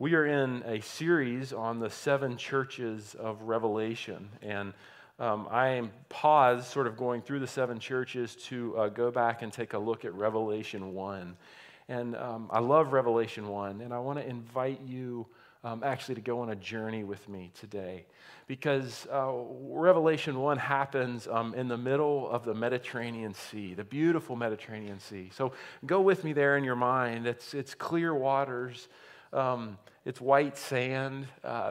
We are in a series on the seven churches of Revelation, and I paused sort of going through the seven churches to go back and take a look at Revelation 1. And I love Revelation 1, and I want to invite you actually to go on a journey with me today, because Revelation 1 happens in the middle of the Mediterranean Sea, the beautiful Mediterranean Sea. So go with me there in your mind. It's clear waters. It's white sand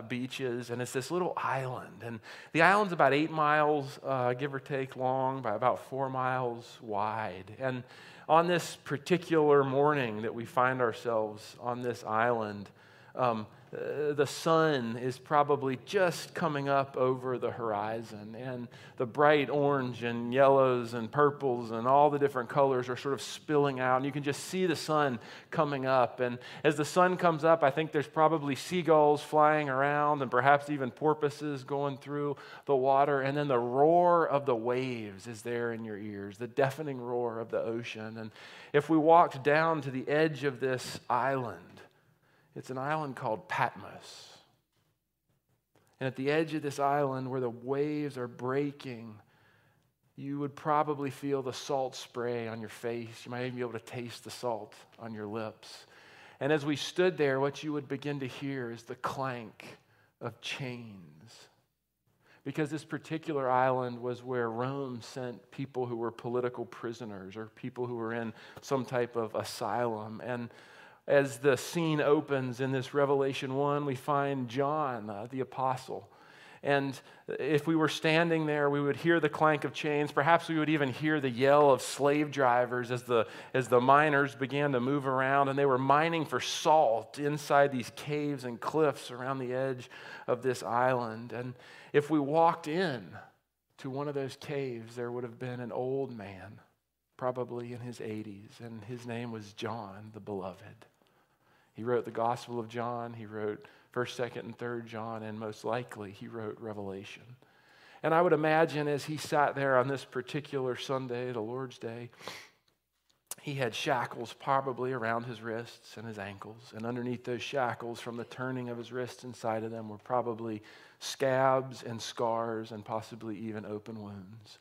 beaches, and it's this little island. And the island's about 8 miles, give or take, long by about 4 miles wide. And on this particular morning that we find ourselves on this island, the sun is probably just coming up over the horizon, and the bright orange and yellows and purples and all the different colors are sort of spilling out, and you can just see the sun coming up. And as the sun comes up, I think there's probably seagulls flying around and perhaps even porpoises going through the water, and then the roar of the waves is there in your ears, the deafening roar of the ocean. And if we walked down to the edge of this island, it's an island called Patmos. And at the edge of this island where the waves are breaking, you would probably feel the salt spray on your face. You might even be able to taste the salt on your lips. And as we stood there, what you would begin to hear is the clank of chains. Because this particular island was where Rome sent people who were political prisoners or people who were in some type of asylum. And as the scene opens in this Revelation 1, we find John, the apostle. And if we were standing there, we would hear the clank of chains. Perhaps we would even hear the yell of slave drivers as the miners began to move around. And they were mining for salt inside these caves and cliffs around the edge of this island. And if we walked in to one of those caves, there would have been an old man, probably in his 80s. And his name was John the Beloved. He wrote the Gospel of John, he wrote 1st, 2nd, and 3rd John, and most likely he wrote Revelation. And I would imagine as he sat there on this particular Sunday, the Lord's Day, he had shackles probably around his wrists and his ankles, and underneath those shackles, from the turning of his wrists inside of them, were probably scabs and scars and possibly even open wounds.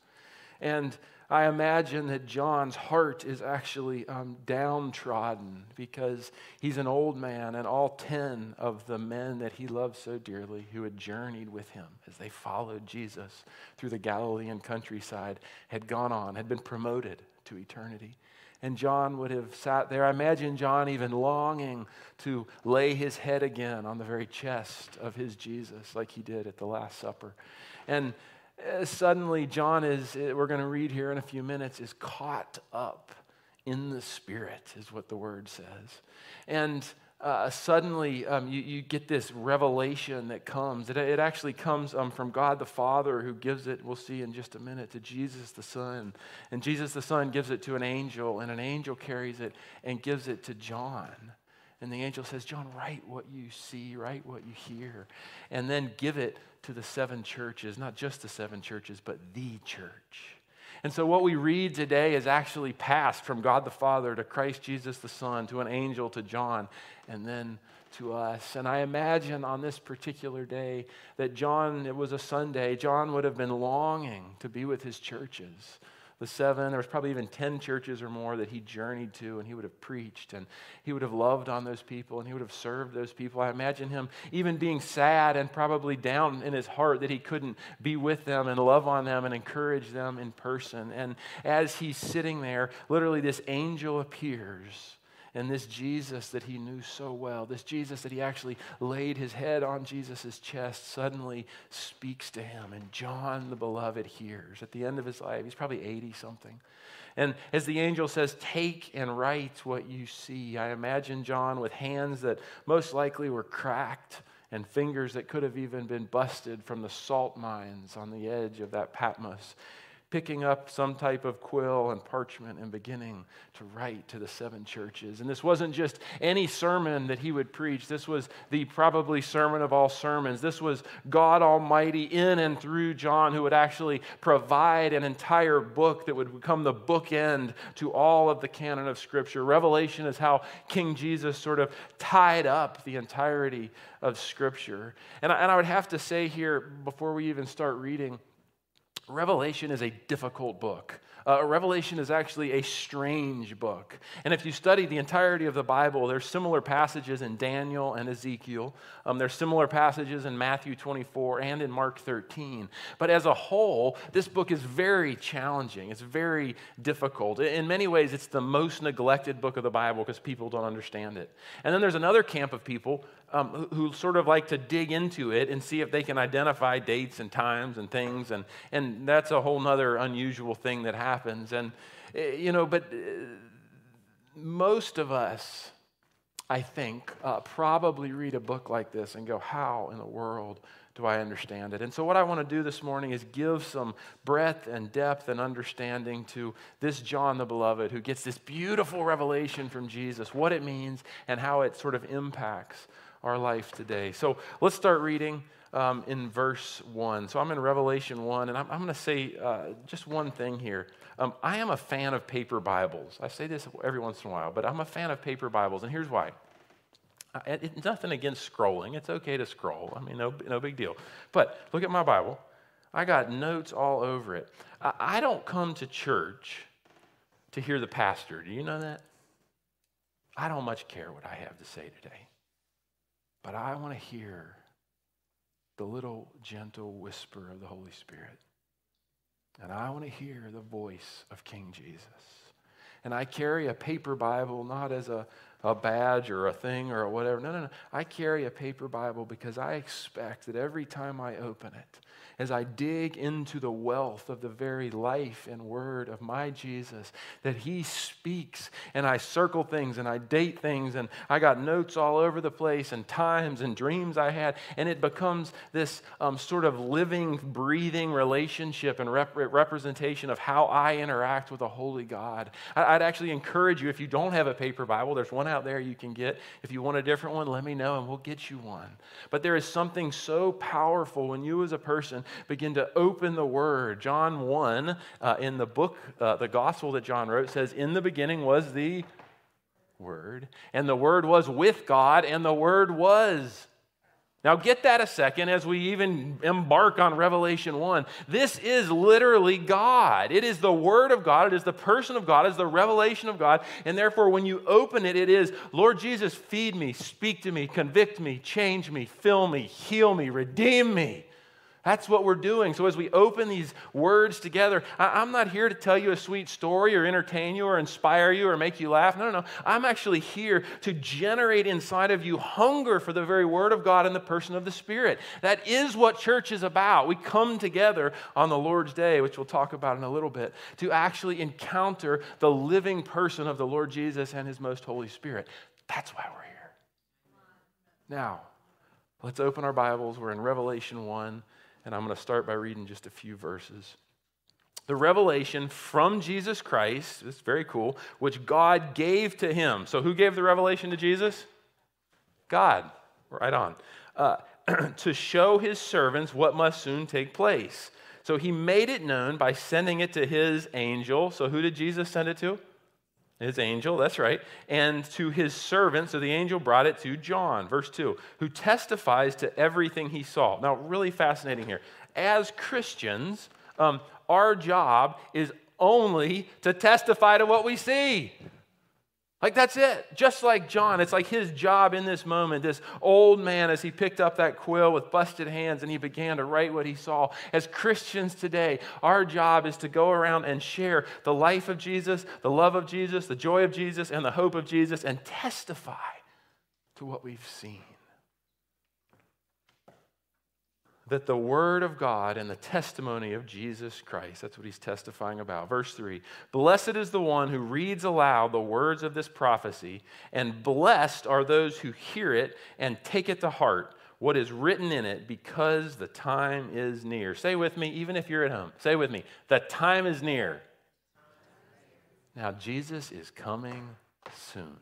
And I imagine that John's heart is actually downtrodden because he's an old man, and all 10 of the men that he loved so dearly who had journeyed with him as they followed Jesus through the Galilean countryside had gone on, had been promoted to eternity. And John would have sat there. I imagine John even longing to lay his head again on the very chest of his Jesus like he did at the Last Supper. And suddenly, John is, we're going to read here in a few minutes, is caught up in the Spirit, is what the Word says. And suddenly, you get this revelation that comes. It actually comes from God the Father, who gives it, we'll see in just a minute, to Jesus the Son. And Jesus the Son gives it to an angel, and an angel carries it and gives it to John. And the angel says, John, write what you see, write what you hear, and then give it to the seven churches, not just the seven churches, but the church. And so what we read today is actually passed from God the Father to Christ Jesus the Son, to an angel, to John, and then to us. And I imagine on this particular day that John, it was a Sunday, John would have been longing to be with his churches. The seven, there was probably even 10 churches or more that he journeyed to, and he would have preached, and he would have loved on those people, and he would have served those people. I imagine him even being sad and probably down in his heart that he couldn't be with them and love on them and encourage them in person. And as he's sitting there, literally this angel appears. And this Jesus that he knew so well, this Jesus that he actually laid his head on Jesus' chest, suddenly speaks to him. And John the Beloved hears. At the end of his life, he's probably 80-something. And as the angel says, take and write what you see, I imagine John with hands that most likely were cracked and fingers that could have even been busted from the salt mines on the edge of that Patmos, picking up some type of quill and parchment and beginning to write to the seven churches. And this wasn't just any sermon that he would preach. This was the probably sermon of all sermons. This was God Almighty in and through John, who would actually provide an entire book that would become the bookend to all of the canon of Scripture. Revelation is how King Jesus sort of tied up the entirety of Scripture. And I would have to say here, before we even start reading, Revelation is a difficult book. Revelation is actually a strange book. And if you study the entirety of the Bible, there's similar passages in Daniel and Ezekiel. There's similar passages in Matthew 24 and in Mark 13. But as a whole, this book is very challenging. It's very difficult. In many ways, it's the most neglected book of the Bible because people don't understand it. And then there's another camp of people who sort of like to dig into it and see if they can identify dates and times and things, and that's a whole nother unusual thing that happens. And, you know, but most of us, I think, probably read a book like this and go, how in the world do I understand it? And so what I want to do this morning is give some breadth and depth and understanding to this John the Beloved, who gets this beautiful revelation from Jesus, what it means and how it sort of impacts our life today. So let's start reading in verse 1. So I'm in Revelation 1, and I'm going to say just one thing here. I am a fan of paper Bibles. I say this every once in a while, but I'm a fan of paper Bibles, and here's why. It's nothing against scrolling. It's okay to scroll. I mean, no big deal. But look at my Bible. I got notes all over it. I don't come to church to hear the pastor. Do you know that? I don't much care what I have to say today. But I want to hear the little gentle whisper of the Holy Spirit. And I want to hear the voice of King Jesus. And I carry a paper Bible not as a badge or a thing or whatever. No. I carry a paper Bible because I expect that every time I open it, as I dig into the wealth of the very life and word of my Jesus, that he speaks, and I circle things and I date things, and I got notes all over the place and times and dreams I had, and it becomes this sort of living, breathing relationship and representation of how I interact with a holy God. I'd actually encourage you, if you don't have a paper Bible, there's one out there you can get. If you want a different one, let me know and we'll get you one. But there is something so powerful when you as a person begin to open the Word. John 1, in the book, the Gospel that John wrote, says, "In the beginning was the Word, and the Word was with God, and the Word was." Now get that a second as we even embark on Revelation 1. This is literally God. It is the Word of God. It is the person of God. It is the revelation of God. And therefore, when you open it, it is, Lord Jesus, feed me, speak to me, convict me, change me, fill me, heal me, redeem me. That's what we're doing. So as we open these words together, I'm not here to tell you a sweet story or entertain you or inspire you or make you laugh. No. I'm actually here to generate inside of you hunger for the very Word of God and the person of the Spirit. That is what church is about. We come together on the Lord's Day, which we'll talk about in a little bit, to actually encounter the living person of the Lord Jesus and His most Holy Spirit. That's why we're here. Now, let's open our Bibles. We're in Revelation 1. And I'm going to start by reading just a few verses. The revelation from Jesus Christ, it's very cool, which God gave to him. So who gave the revelation to Jesus? God. Right on. To show his servants what must soon take place. So he made it known by sending it to his angel. So who did Jesus send it to? His angel, that's right. And to his servant, so the angel brought it to John, verse 2, who testifies to everything he saw. Now, really fascinating here. As Christians, our job is only to testify to what we see. Like, that's it. Just like John, it's like his job in this moment, this old man, as he picked up that quill with busted hands and he began to write what he saw. As Christians today, our job is to go around and share the life of Jesus, the love of Jesus, the joy of Jesus, and the hope of Jesus, and testify to what we've seen. That the word of God and the testimony of Jesus Christ, that's what he's testifying about. Verse 3, blessed is the one who reads aloud the words of this prophecy, and blessed are those who hear it and take it to heart, what is written in it, because the time is near. Say with me, even if you're at home, say with me, the time is near. Now, Jesus is coming soon.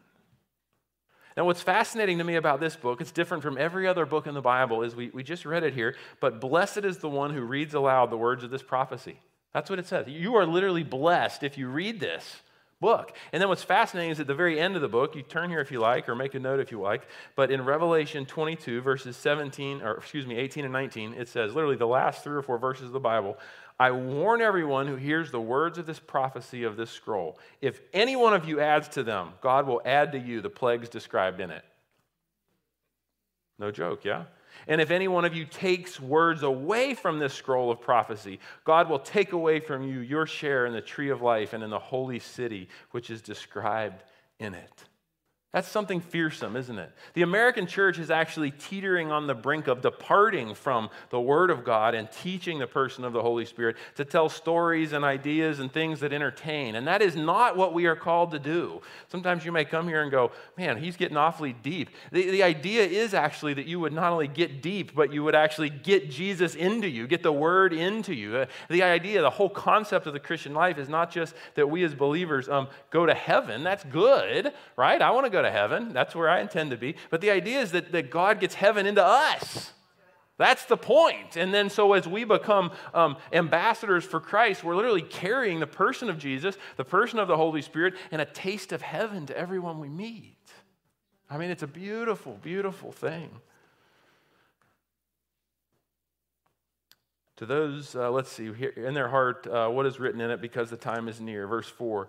Now, what's fascinating to me about this book, it's different from every other book in the Bible, is we just read it here, but blessed is the one who reads aloud the words of this prophecy. That's what it says. You are literally blessed if you read this book. And then what's fascinating is at the very end of the book, you turn here if you like, or make a note if you like, but in Revelation 22, verses 18 and 19, it says, literally the last 3 or 4 verses of the Bible, I warn everyone who hears the words of this prophecy of this scroll. If any one of you adds to them, God will add to you the plagues described in it. No joke, yeah? And if any one of you takes words away from this scroll of prophecy, God will take away from you your share in the tree of life and in the holy city, which is described in it. That's something fearsome, isn't it? The American church is actually teetering on the brink of departing from the Word of God and teaching the person of the Holy Spirit to tell stories and ideas and things that entertain. And that is not what we are called to do. Sometimes you may come here and go, man, he's getting awfully deep. The idea is actually that you would not only get deep, but you would actually get Jesus into you, get the Word into you. The idea, the whole concept of the Christian life is not just that we as believers go to heaven. That's good, right? I want to go to heaven. That's where I intend to be. But the idea is that God gets heaven into us. That's the point. And then so as we become ambassadors for Christ, we're literally carrying the person of Jesus, the person of the Holy Spirit, and a taste of heaven to everyone we meet. I mean, it's a beautiful, beautiful thing. To those, in their heart, what is written in it, because the time is near. Verse 4,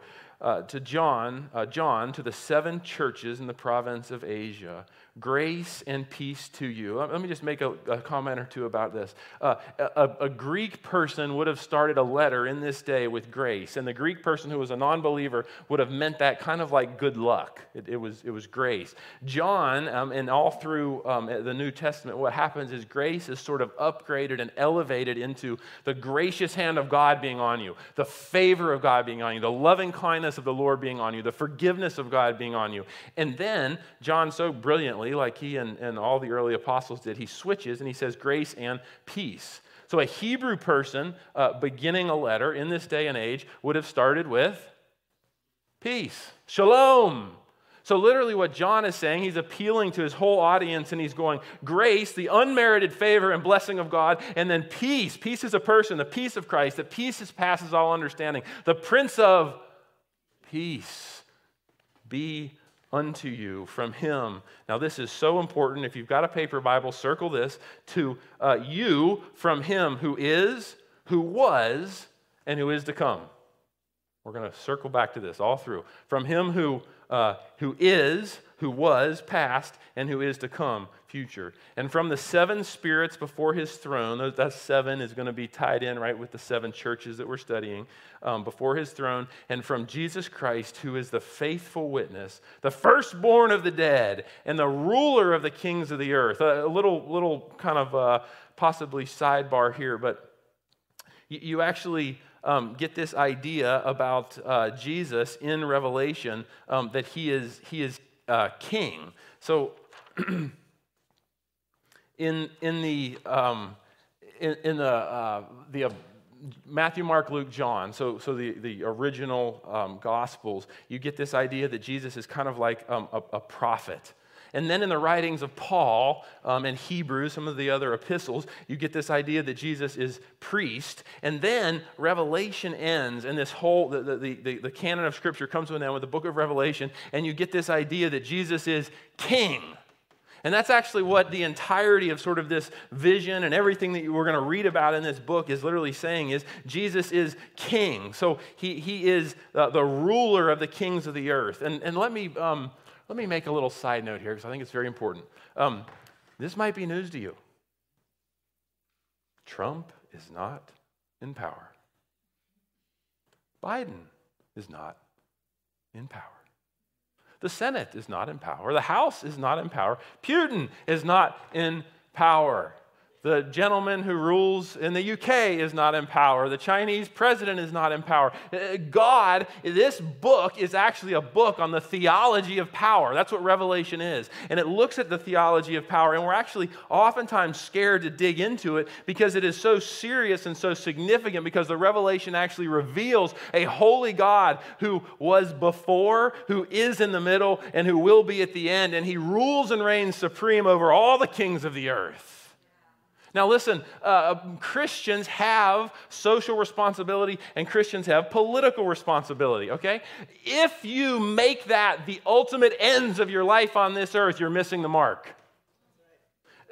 to John, to the 7 churches in the province of Asia, grace and peace to you. Let me just make a comment or two about this. A Greek person would have started a letter in this day with grace, and the Greek person who was a non-believer would have meant that kind of like good luck. It was grace. John, and all through the New Testament, what happens is grace is sort of upgraded and elevated into the gracious hand of God being on you, the favor of God being on you, the loving kindness of the Lord being on you, the forgiveness of God being on you. And then John so brilliantly, like he and all the early apostles did, he switches and he says grace and peace. So a Hebrew person beginning a letter in this day and age would have started with peace, shalom. So literally what John is saying, he's appealing to his whole audience and he's going, grace, the unmerited favor and blessing of God, and then peace. Peace is a person, the peace of Christ, the peace that passes all understanding. The Prince of Peace be unto you from him. Now this is so important. If you've got a paper Bible, circle this, to you from him who is, who was, and who is to come. We're going to circle back to this all through. From him who is, who was, past, and who is to come, future. And from the 7 spirits before his throne, that 7 is going to be tied in right with the 7 churches that we're studying, before his throne, and from Jesus Christ, who is the faithful witness, the firstborn of the dead, and the ruler of the kings of the earth. A little kind of possibly sidebar here, but you actually... get this idea about Jesus in Revelation that he is king. So in the Matthew, Mark, Luke, John, so the original Gospels, you get this idea that Jesus is kind of like a prophet. And then in the writings of Paul and Hebrews, some of the other epistles, you get this idea that Jesus is priest. And then Revelation ends, and this whole, the canon of Scripture comes to an end with the book of Revelation, and you get this idea that Jesus is king. And that's actually what the entirety of sort of this vision and everything that we're going to read about in this book is literally saying is Jesus is king. So he is the ruler of the kings of the earth. And let me make a little side note here because I think it's very important. This might be news to you. Trump is not in power. Biden is not in power. The Senate is not in power. The House is not in power. Putin is not in power. The gentleman who rules in the UK is not in power. The Chinese president is not in power. God, this book is actually a book on the theology of power. That's what Revelation is. And it looks at the theology of power, and we're actually oftentimes scared to dig into it because it is so serious and so significant, because the Revelation actually reveals a holy God who was before, who is in the middle, and who will be at the end. And he rules and reigns supreme over all the kings of the earth. Now listen, Christians have social responsibility and Christians have political responsibility, okay? If you make that the ultimate ends of your life on this earth, you're missing the mark.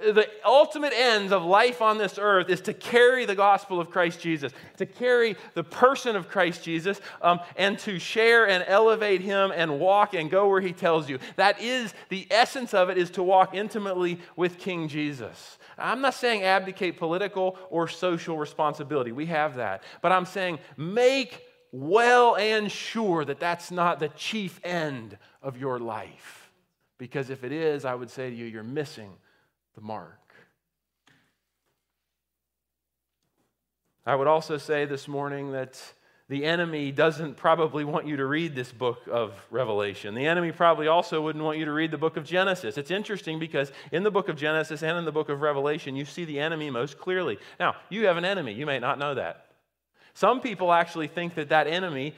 The ultimate ends of life on this earth is to carry the gospel of Christ Jesus, to carry the person of Christ Jesus, and to share and elevate him and walk and go where he tells you. That is the essence of it, is to walk intimately with King Jesus. I'm not saying abdicate political or social responsibility. We have that. But I'm saying make well and sure that that's not the chief end of your life. Because if it is, I would say to you, you're missing the mark. I would also say this morning that the enemy doesn't probably want you to read this book of Revelation. The enemy probably also wouldn't want you to read the book of Genesis. It's interesting because in the book of Genesis and in the book of Revelation, you see the enemy most clearly. Now, you have an enemy. You may not know that. Some people actually think that that enemy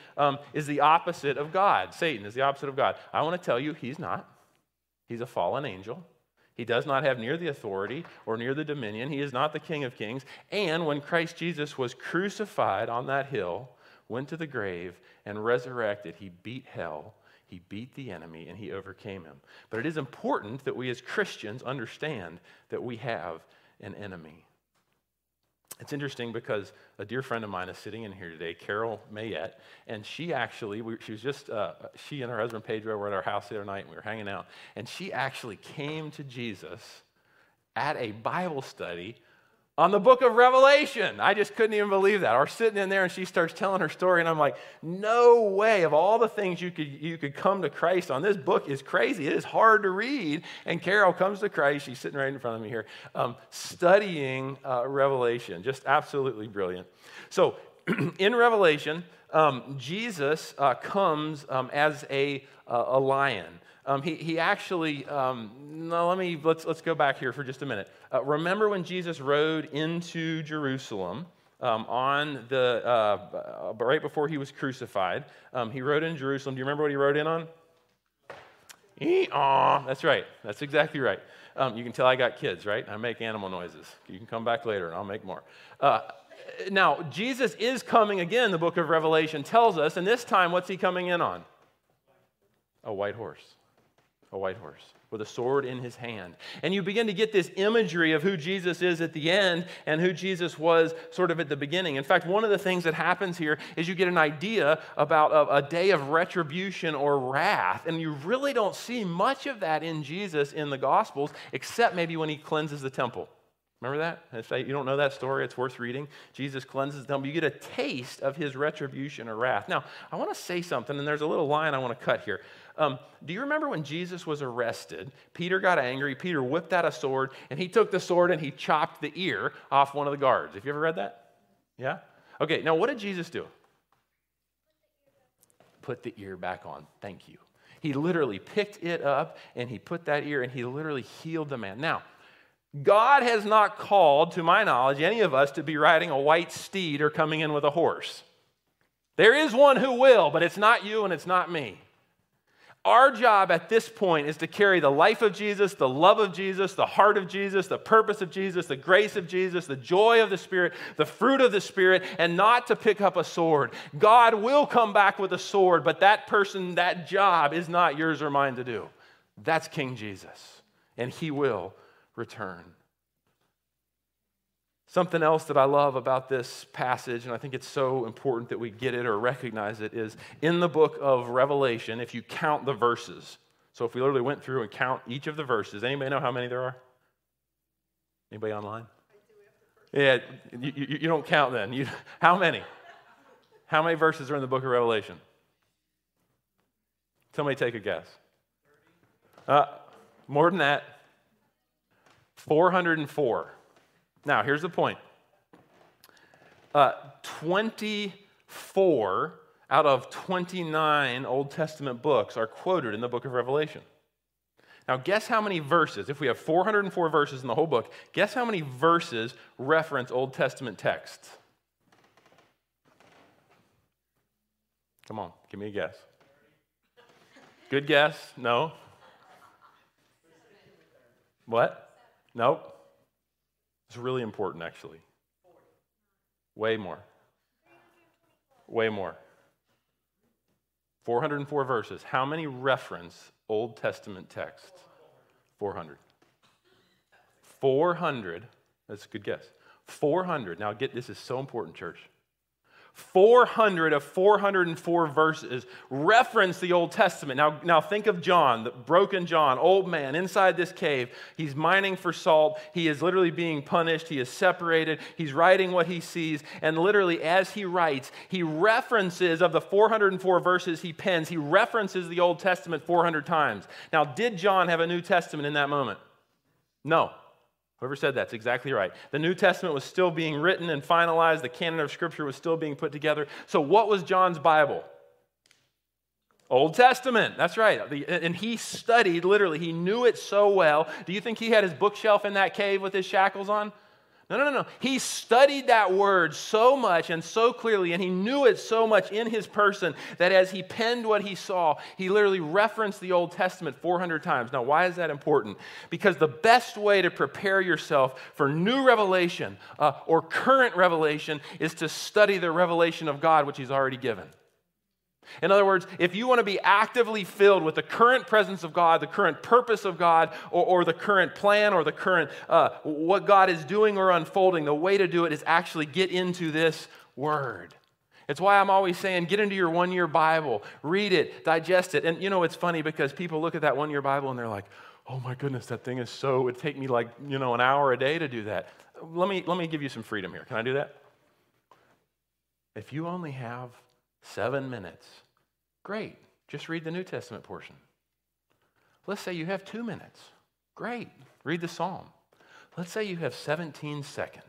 is the opposite of God. Satan is the opposite of God. I want to tell you, he's not. He's a fallen angel. He does not have near the authority or near the dominion. He is not the King of Kings. And when Christ Jesus was crucified on that hill, went to the grave, and resurrected, he beat hell, he beat the enemy, and he overcame him. But it is important that we as Christians understand that we have an enemy. It's interesting because a dear friend of mine is sitting in here today, Carol Mayette, and she and her husband Pedro were at our house the other night, and we were hanging out, and she actually came to Jesus at a Bible study on the book of Revelation. I just couldn't even believe that. We're sitting in there and she starts telling her story and I'm like, no way. Of all the things you could come to Christ on, this book is crazy. It is hard to read. And Carol comes to Christ. She's sitting right in front of me here, studying Revelation. Just absolutely brilliant. So in Revelation, Jesus comes as a lion. Let's go back here for just a minute. Remember when Jesus rode into Jerusalem right before he was crucified? He rode in Jerusalem. Do you remember what he rode in on? Eeyaw. That's right. That's exactly right. You can tell I got kids, right? I make animal noises. You can come back later and I'll make more. Now, Jesus is coming again, the book of Revelation tells us, and this time, what's he coming in on? A white horse. A white horse with a sword in his hand. And you begin to get this imagery of who Jesus is at the end and who Jesus was sort of at the beginning. In fact, one of the things that happens here is you get an idea about a day of retribution or wrath, and you really don't see much of that in Jesus in the Gospels, except maybe when he cleanses the temple. Remember that? If you don't know that story, it's worth reading. Jesus cleanses the temple. You get a taste of his retribution or wrath. Now, I want to say something, and there's a little line I want to cut here. Do you remember when Jesus was arrested? Peter got angry. Peter whipped out a sword, and he took the sword and he chopped the ear off one of the guards. Have you ever read that? Yeah? Okay, now what did Jesus do? Put the ear back on. Thank you. He literally picked it up, and he put that ear, and he literally healed the man. Now, God has not called, to my knowledge, any of us to be riding a white steed or coming in with a horse. There is one who will, but it's not you and it's not me. Our job at this point is to carry the life of Jesus, the love of Jesus, the heart of Jesus, the purpose of Jesus, the grace of Jesus, the joy of the Spirit, the fruit of the Spirit, and not to pick up a sword. God will come back with a sword, but that person, that job is not yours or mine to do. That's King Jesus, and he will return. Something else that I love about this passage, and I think it's so important that we get it or recognize it, is in the book of Revelation, if you count the verses, so if we literally went through and count each of the verses, anybody know how many there are? Anybody online? Yeah, you don't count then. How many? How many verses are in the book of Revelation? Somebody take a guess. More than that. 404. Now, here's the point. 24 out of 29 Old Testament books are quoted in the book of Revelation. Now, guess how many verses, if we have 404 verses in the whole book, guess how many verses reference Old Testament texts? Come on, give me a guess. Good guess? No? What? Nope. It's really important, actually. Way more. Way more. 404 verses. How many reference Old Testament text? 400. 400. That's a good guess. 400. Now get this, is so important, church. 400 of 404 verses reference the Old Testament. Now think of John, the broken John, old man, inside this cave. He's mining for salt. He is literally being punished. He is separated. He's writing what he sees. And literally, as he writes, he references, of the 404 verses he pens, he references the Old Testament 400 times. Now, did John have a New Testament in that moment? No. Whoever said that's exactly right. The New Testament was still being written and finalized. The canon of Scripture was still being put together. So what was John's Bible? Old Testament. That's right. And he studied, literally. He knew it so well. Do you think he had his bookshelf in that cave with his shackles on? No. He studied that word so much and so clearly, and he knew it so much in his person that as he penned what he saw, he literally referenced the Old Testament 400 times. Now, why is that important? Because the best way to prepare yourself for new revelation or current revelation is to study the revelation of God, which he's already given. In other words, if you want to be actively filled with the current presence of God, the current purpose of God, or the current plan, or the current what God is doing or unfolding, the way to do it is actually get into this word. It's why I'm always saying, get into your one-year Bible, read it, digest it. And you know, it's funny because people look at that one-year Bible and they're like, oh my goodness, that thing is so, it would take me like, you know, an hour a day to do that. Let me give you some freedom here. Can I do that? If you only have 7 minutes. Great. Just read the New Testament portion. Let's say you have 2 minutes. Great. Read the Psalm. Let's say you have 17 seconds.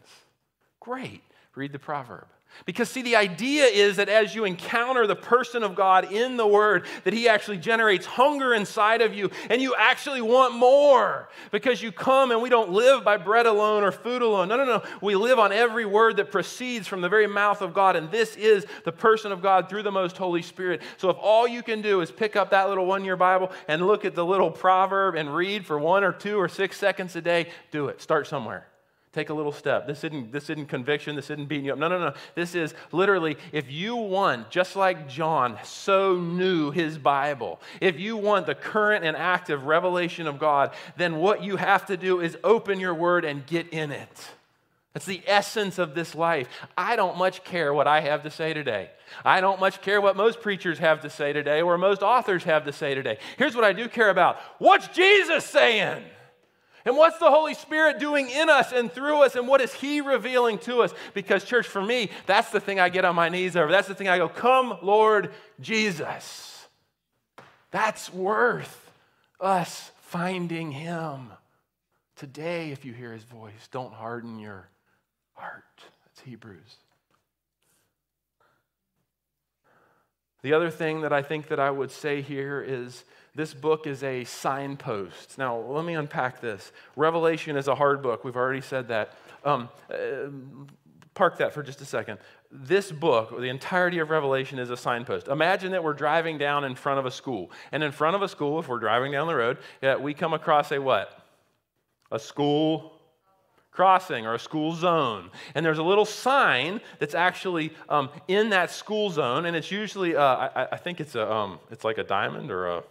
Great. Read the proverb. Because, see, the idea is that as you encounter the person of God in the Word, that he actually generates hunger inside of you, and you actually want more. Because you come and we don't live by bread alone or food alone. No. We live on every word that proceeds from the very mouth of God, and this is the person of God through the most Holy Spirit. So if all you can do is pick up that little one-year Bible and look at the little proverb and read for 1 or 2 or 6 seconds a day, do it. Start somewhere. Take a little step. This isn't conviction. This isn't beating you up. No. This is literally, if you want, just like John so knew his Bible, if you want the current and active revelation of God, then what you have to do is open your word and get in it. That's the essence of this life. I don't much care what I have to say today. I don't much care what most preachers have to say today or most authors have to say today. Here's what I do care about. What's Jesus saying? And what's the Holy Spirit doing in us and through us, and what is he revealing to us? Because, church, for me, that's the thing I get on my knees over. That's the thing I go, come, Lord Jesus. That's worth us finding him. Today, if you hear his voice, don't harden your heart. That's Hebrews. The other thing that I think that I would say here is this book is a signpost. Now, let me unpack this. Revelation is a hard book. We've already said that. Park that for just a second. This book, or the entirety of Revelation, is a signpost. Imagine that we're driving down in front of a school. And in front of a school, if we're driving down the road, we come across a what? A school crossing or a school zone. And there's a little sign that's actually in that school zone, and it's usually, I think it's like a diamond or a,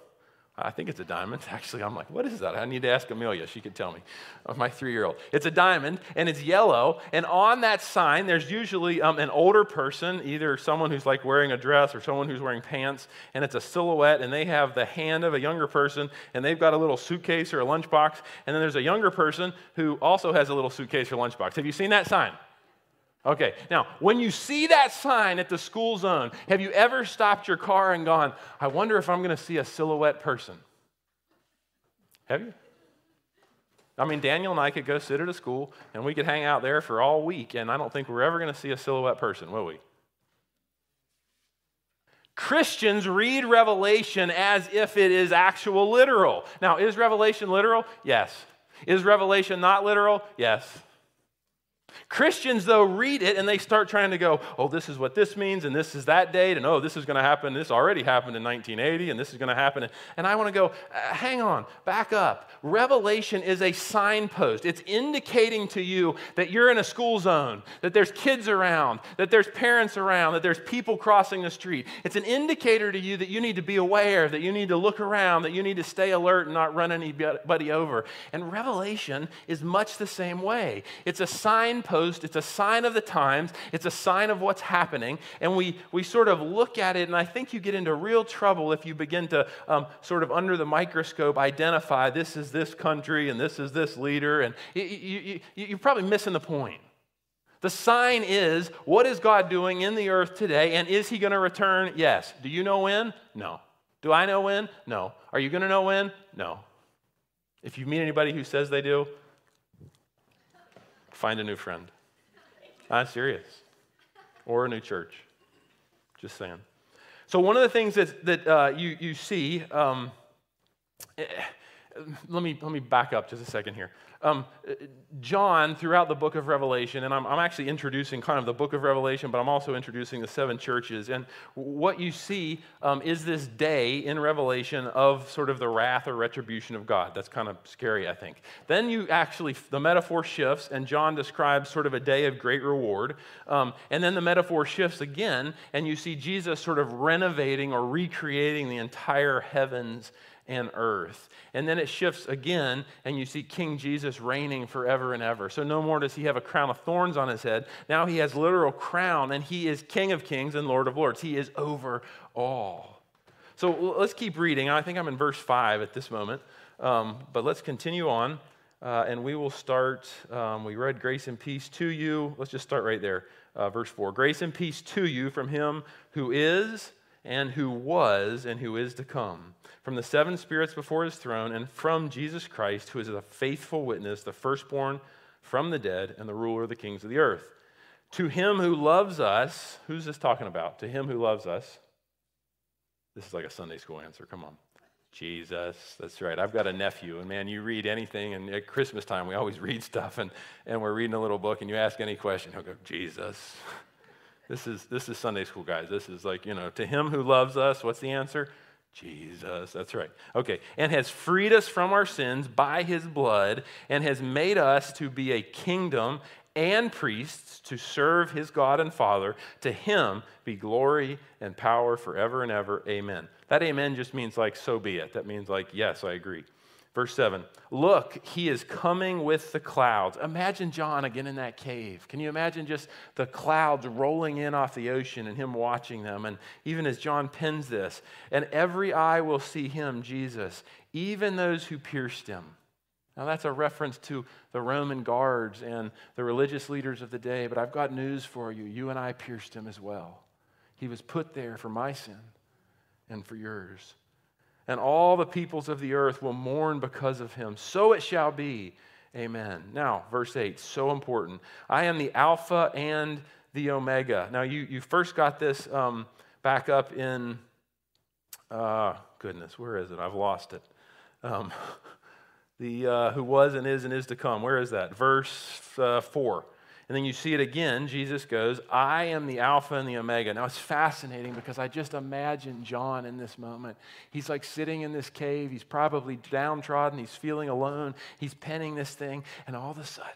I think it's a diamond. Actually, I'm like, what is that? I need to ask Amelia. She could tell me, my 3-year-old. It's a diamond, and it's yellow, and on that sign, there's usually an older person, either someone who's like wearing a dress or someone who's wearing pants, and it's a silhouette, and they have the hand of a younger person, and they've got a little suitcase or a lunchbox, and then there's a younger person who also has a little suitcase or lunchbox. Have you seen that sign? Okay, now, when you see that sign at the school zone, have you ever stopped your car and gone, I wonder if I'm going to see a silhouette person? Have you? I mean, Daniel and I could go sit at a school, and we could hang out there for all week, and I don't think we're ever going to see a silhouette person, will we? Christians read Revelation as if it is actual literal. Now, is Revelation literal? Yes. Is Revelation not literal? Yes. Christians, though, read it, and they start trying to go, oh, this is what this means, and this is that date, and oh, this is going to happen, this already happened in 1980, and this is going to happen. And I want to go, hang on, back up. Revelation is a signpost. It's indicating to you that you're in a school zone, that there's kids around, that there's parents around, that there's people crossing the street. It's an indicator to you that you need to be aware, that you need to look around, that you need to stay alert and not run anybody over. And Revelation is much the same way. It's a signpost. It's a sign of the times. It's a sign of what's happening. And we sort of look at it, and I think you get into real trouble if you begin to sort of under the microscope identify this is this country and this is this leader. And you're probably missing the point. The sign is, what is God doing in the earth today, and is he going to return? Yes. Do you know when? No. Do I know when? No. Are you going to know when? No. If you meet anybody who says they do, find a new friend. I'm serious. Or a new church. Just saying. So one of the things that you see, let me back up just a second here. John, throughout the book of Revelation, and I'm actually introducing kind of the book of Revelation, but I'm also introducing the seven churches. And what you see is this day in Revelation of sort of the wrath or retribution of God. That's kind of scary, I think. Then the metaphor shifts, and John describes sort of a day of great reward. And then the metaphor shifts again, and you see Jesus sort of renovating or recreating the entire heavens and earth. And then it shifts again, and you see King Jesus reigning forever and ever. So no more does he have a crown of thorns on his head. Now he has literal crown, and he is King of kings and Lord of lords. He is over all. So let's keep reading. I think I'm in verse 5 at this moment, but let's continue on, and we will start. We read grace and peace to you. Let's just start right there, verse 4. Grace and peace to you from him who is, and who was, and who is to come, from the seven spirits before his throne, and from Jesus Christ, who is a faithful witness, the firstborn from the dead, and the ruler of the kings of the earth. To him who loves us, who's this talking about? To him who loves us. This is like a Sunday school answer, come on. Jesus, that's right. I've got a nephew, and man, you read anything, and at Christmas time, we always read stuff, and we're reading a little book, and you ask any question, he'll go, Jesus. This is Sunday school, guys. This is like, to him who loves us, what's the answer? Jesus, that's right. Okay, and has freed us from our sins by his blood, and has made us to be a kingdom and priests to serve his God and Father. To him be glory and power forever and ever. Amen. That amen just means like, so be it. That means like, yes, I agree. Verse 7, look, he is coming with the clouds. Imagine John again in that cave. Can you imagine just the clouds rolling in off the ocean and him watching them? And even as John pens this, and every eye will see him, Jesus, even those who pierced him. Now that's a reference to the Roman guards and the religious leaders of the day, but I've got news for you. You and I pierced him as well. He was put there for my sin and for yours. And all the peoples of the earth will mourn because of him. So it shall be. Amen. Now, verse 8, so important. I am the Alpha and the Omega. Now, you first got this back up in, goodness, where is it? I've lost it. Who was and is to come. Where is that? Verse 4. And then you see it again. Jesus goes, I am the Alpha and the Omega. Now, it's fascinating because I just imagine John in this moment. He's like sitting in this cave. He's probably downtrodden. He's feeling alone. He's penning this thing. And all of a sudden,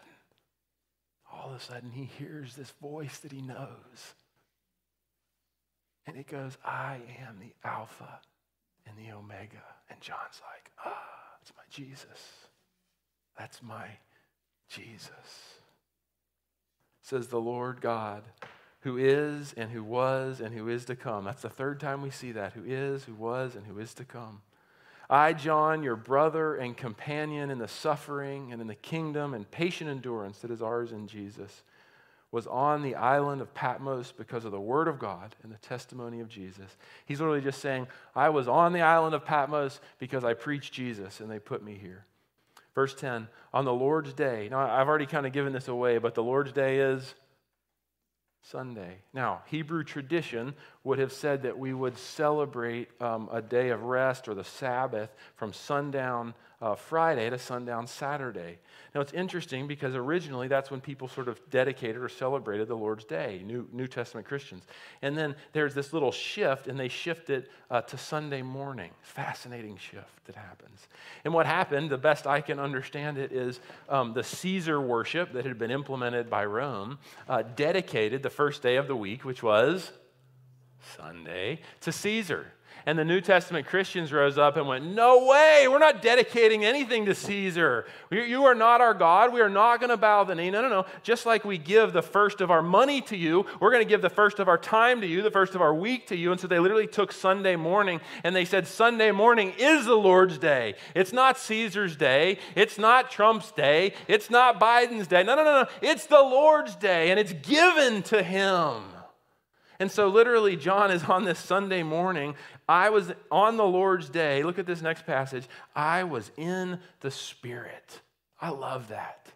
he hears this voice that he knows. And it goes, I am the Alpha and the Omega. And John's like, it's my Jesus. That's my Jesus. Says the Lord God, who is, and who was, and who is to come. That's the third time we see that, who is, who was, and who is to come. I, John, your brother and companion in the suffering and in the kingdom and patient endurance that is ours in Jesus, was on the island of Patmos because of the word of God and the testimony of Jesus. He's literally just saying, I was on the island of Patmos because I preached Jesus and they put me here. Verse 10, on the Lord's day. Now, I've already kind of given this away, but the Lord's day is Sunday. Now, Hebrew tradition would have said that we would celebrate a day of rest or the Sabbath from sundown Friday to sundown Saturday. Now, it's interesting because originally that's when people sort of dedicated or celebrated the Lord's Day, New Testament Christians. And then there's this little shift, and they shift it to Sunday morning. Fascinating shift that happens. And what happened, the best I can understand it, is the Caesar worship that had been implemented by Rome dedicated the first day of the week, which was Sunday, to Caesar. And the New Testament Christians rose up and went, no way, we're not dedicating anything to Caesar. You are not our God. We are not going to bow the knee. No, no, no. Just like we give the first of our money to you, we're going to give the first of our time to you, the first of our week to you. And so they literally took Sunday morning and they said, Sunday morning is the Lord's day. It's not Caesar's day. It's not Trump's day. It's not Biden's day. No, no, no, no. It's the Lord's day and it's given to him. And so literally John is on this Sunday morning. I was on the Lord's day. Look at this next passage. I was in the Spirit. I love that.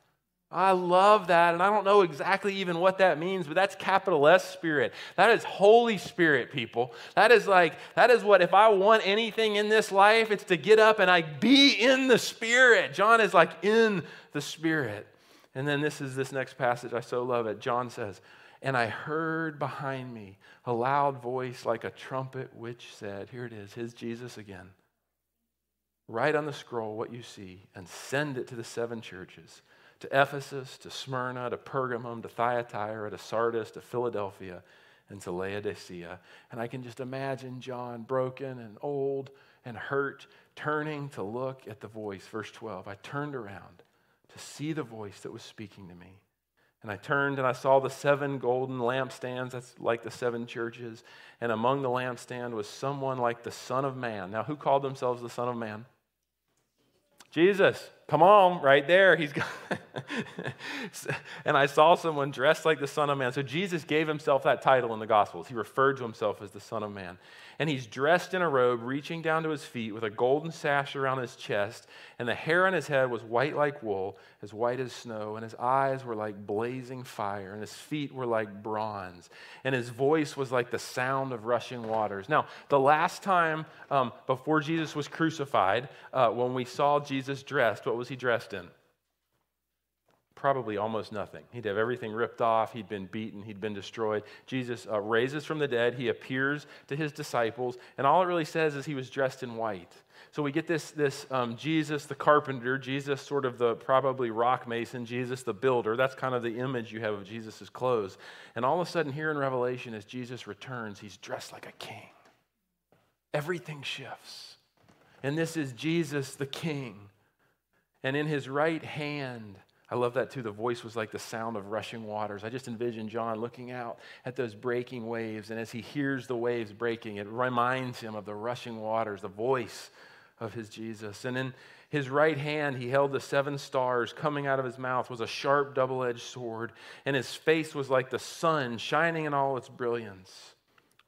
I love that. And I don't know exactly even what that means, but that's capital S Spirit. That is Holy Spirit, people. That is what, if I want anything in this life, it's to get up and I be in the Spirit. John is like in the Spirit. And then this next passage. I so love it. John says, and I heard behind me a loud voice like a trumpet, which said, here it is, his Jesus again. Write on the scroll what you see and send it to the seven churches, to Ephesus, to Smyrna, to Pergamum, to Thyatira, to Sardis, to Philadelphia, and to Laodicea. And I can just imagine John, broken and old and hurt, turning to look at the voice. Verse 12, I turned around to see the voice that was speaking to me. And I turned and I saw the seven golden lampstands, that's like the seven churches, and among the lampstand was someone like the Son of Man. Now, who called themselves the Son of Man? Jesus. Come on, right there. He's got and I saw someone dressed like the Son of Man. So Jesus gave himself that title in the Gospels. He referred to himself as the Son of Man. And he's dressed in a robe reaching down to his feet with a golden sash around his chest. And the hair on his head was white like wool, as white as snow. And his eyes were like blazing fire. And his feet were like bronze. And his voice was like the sound of rushing waters. Now, the last time before Jesus was crucified, when we saw Jesus dressed, what was he dressed in? Probably almost nothing. He'd have everything ripped off. He'd been beaten. He'd been destroyed. Jesus raises from the dead. He appears to his disciples. And all it really says is he was dressed in white. So we get this Jesus the carpenter, Jesus sort of the probably rock mason, Jesus the builder. That's kind of the image you have of Jesus' clothes. And all of a sudden here in Revelation, as Jesus returns, he's dressed like a king. Everything shifts. And this is Jesus the King. And in his right hand, I love that too, the voice was like the sound of rushing waters. I just envision John looking out at those breaking waves, and as he hears the waves breaking, it reminds him of the rushing waters, the voice of his Jesus. And in his right hand, he held the seven stars. Coming out of his mouth was a sharp double-edged sword, and his face was like the sun shining in all its brilliance.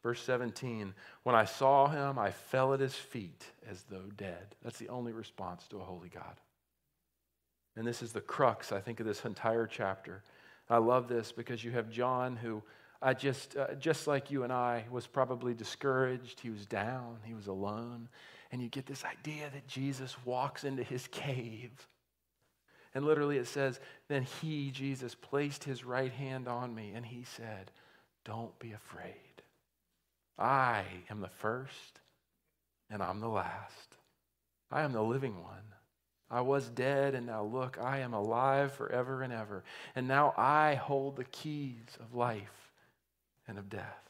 Verse 17, when I saw him, I fell at his feet as though dead. That's the only response to a holy God. And this is the crux, I think, of this entire chapter. I love this because you have John who, just like you and I, was probably discouraged. He was down. He was alone. And you get this idea that Jesus walks into his cave. And literally it says, then he, Jesus, placed his right hand on me and he said, don't be afraid. I am the first and I'm the last. I am the living one. I was dead, and now look, I am alive forever and ever. And now I hold the keys of life and of death.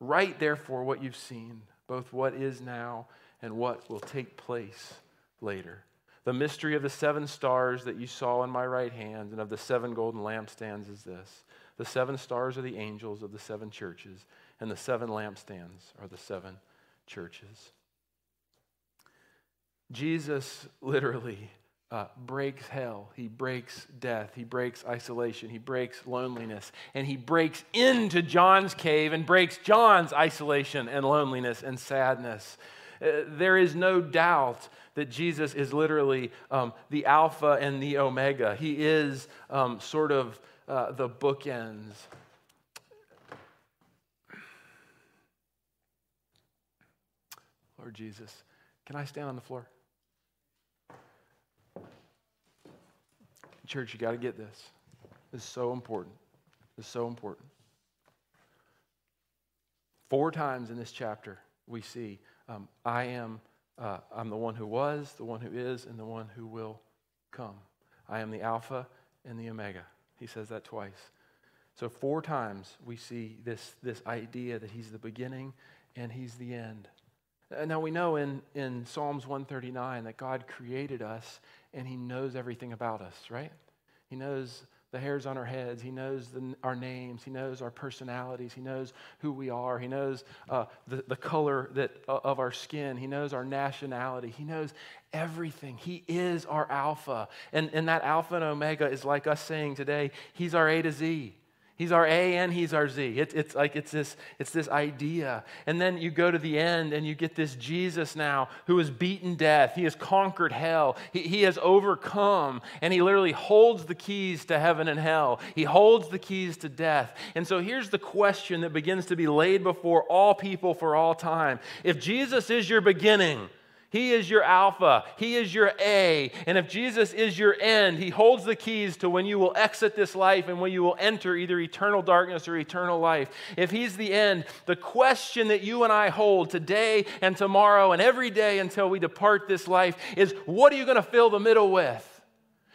Write, therefore, what you've seen, both what is now and what will take place later. The mystery of the seven stars that you saw in my right hand and of the seven golden lampstands is this. The seven stars are the angels of the seven churches, and the seven lampstands are the seven churches. Jesus literally breaks hell. He breaks death. He breaks isolation. He breaks loneliness. And he breaks into John's cave and breaks John's isolation and loneliness and sadness. There is no doubt that Jesus is literally the Alpha and the Omega. He is sort of the bookends. Lord Jesus, can I stand on the floor? Church, you got to get this. This is so important. This is so important. 4 times in this chapter, we see I'm the one who was, the one who is, and the one who will come. I am the Alpha and the Omega. He says that twice. So 4 times we see this idea that he's the beginning and he's the end. Now we know in Psalms 139 that God created us and he knows everything about us, right? He knows the hairs on our heads. He knows our names. He knows our personalities. He knows who we are. He knows the color of our skin. He knows our nationality. He knows everything. He is our Alpha. And that Alpha and Omega is like us saying today, he's our A to Z. He's our A and he's our Z. It's this idea. And then you go to the end and you get this Jesus now who has beaten death. He has conquered hell. He has overcome, and he literally holds the keys to heaven and hell. He holds the keys to death. And so here's the question that begins to be laid before all people for all time. If Jesus is your beginning, he is your Alpha. He is your A. And if Jesus is your end, he holds the keys to when you will exit this life and when you will enter either eternal darkness or eternal life. If he's the end, the question that you and I hold today and tomorrow and every day until we depart this life is, what are you going to fill the middle with?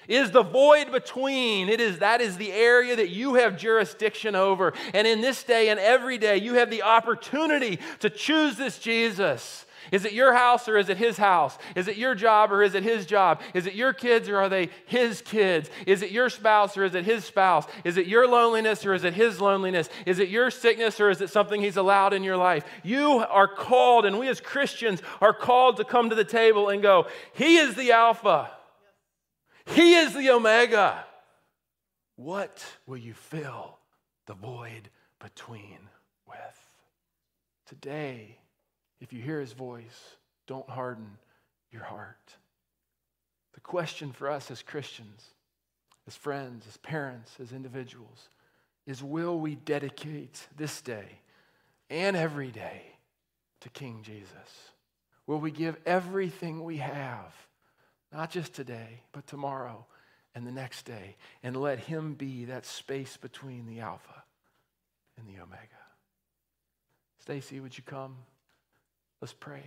Is the void between. That is the area that you have jurisdiction over. And in this day and every day, you have the opportunity to choose this Jesus. Is it your house or is it his house? Is it your job or is it his job? Is it your kids or are they his kids? Is it your spouse or is it his spouse? Is it your loneliness or is it his loneliness? Is it your sickness or is it something he's allowed in your life? You are called, and we as Christians are called to come to the table and go, he is the Alpha. He is the Omega. What will you fill the void between with? Today, if you hear his voice, don't harden your heart. The question for us as Christians, as friends, as parents, as individuals, is will we dedicate this day and every day to King Jesus? Will we give everything we have, not just today, but tomorrow and the next day, and let him be that space between the Alpha and the Omega? Stacy, would you come? Let's pray.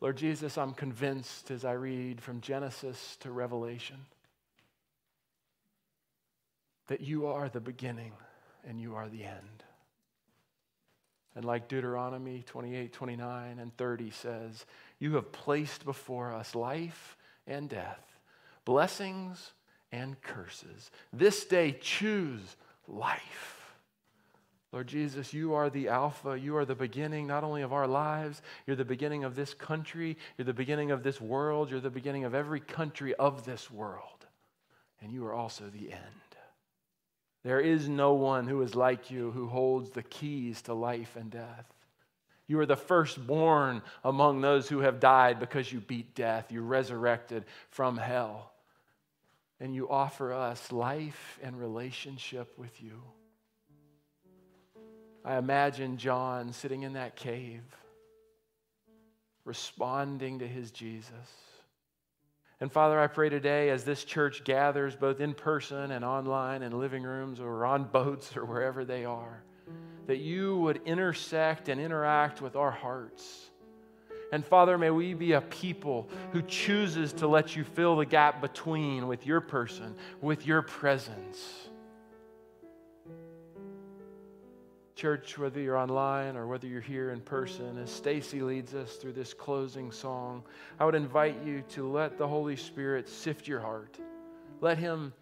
Lord Jesus, I'm convinced as I read from Genesis to Revelation that you are the beginning and you are the end. And like Deuteronomy 28, 29, and 30 says, you have placed before us life and death, blessings and curses. This day choose life. Lord Jesus, you are the Alpha. You are the beginning not only of our lives, you're the beginning of this country, you're the beginning of this world, you're the beginning of every country of this world. And you are also the end. There is no one who is like you who holds the keys to life and death. You are the firstborn among those who have died because you beat death, you resurrected from hell. And you offer us life and relationship with you. I imagine John sitting in that cave, responding to his Jesus. And Father, I pray today as this church gathers, both in person and online in living rooms or on boats or wherever they are, that you would intersect and interact with our hearts. And Father, may we be a people who chooses to let you fill the gap between with your person, with your presence. Church, whether you're online or whether you're here in person, as Stacy leads us through this closing song, I would invite you to let the Holy Spirit sift your heart. Let him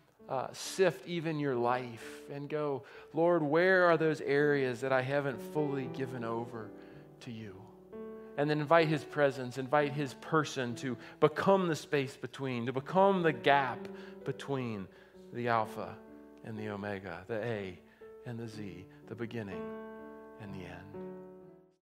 sift even your life and go, Lord, where are those areas that I haven't fully given over to you? And then invite his presence, invite his person to become the space between, to become the gap between the Alpha and the Omega, the A and the Z, the beginning and the end.